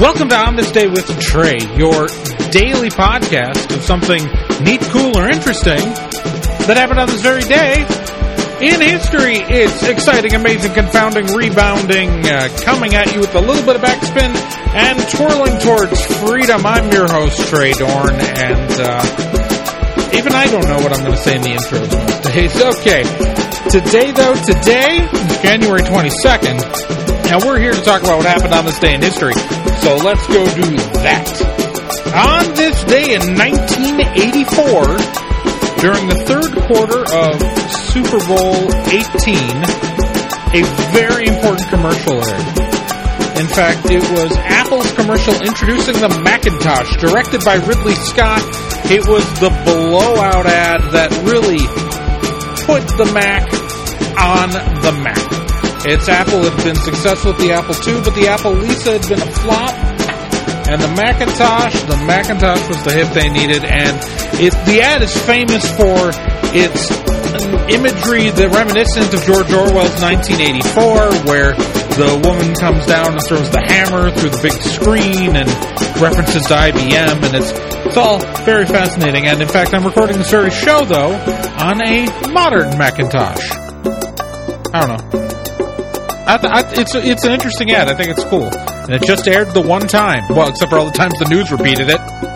Welcome to On This Day with Trey, your daily podcast of something neat, cool, or interesting that happened on this very day in history. It's exciting, amazing, confounding, rebounding, coming at you with a little bit of backspin and twirling towards freedom. I'm your host, Trey Dorn, and even I don't know what I'm going to say in the intro most days. Okay, today, January 22nd, and we're here to talk about what happened on this day in history. So let's go do that. On this day in 1984, during the third quarter of Super Bowl 18, a very important commercial aired. In fact, it was Apple's commercial introducing the Macintosh, directed by Ridley Scott. It was the blowout ad that really put the Mac on the map. Its Apple had been successful with the Apple II, but the Apple Lisa had been a flop. And the Macintosh was the hit they needed. And the ad is famous for its imagery, the reminiscent of George Orwell's 1984, where the woman comes down and throws the hammer through the big screen and references to IBM. And it's all very fascinating. And in fact, I'm recording this very show, though, on a modern Macintosh. I don't know. It's an interesting ad. I think it's cool. And it just aired the one time. Well, except for all the times the news repeated it.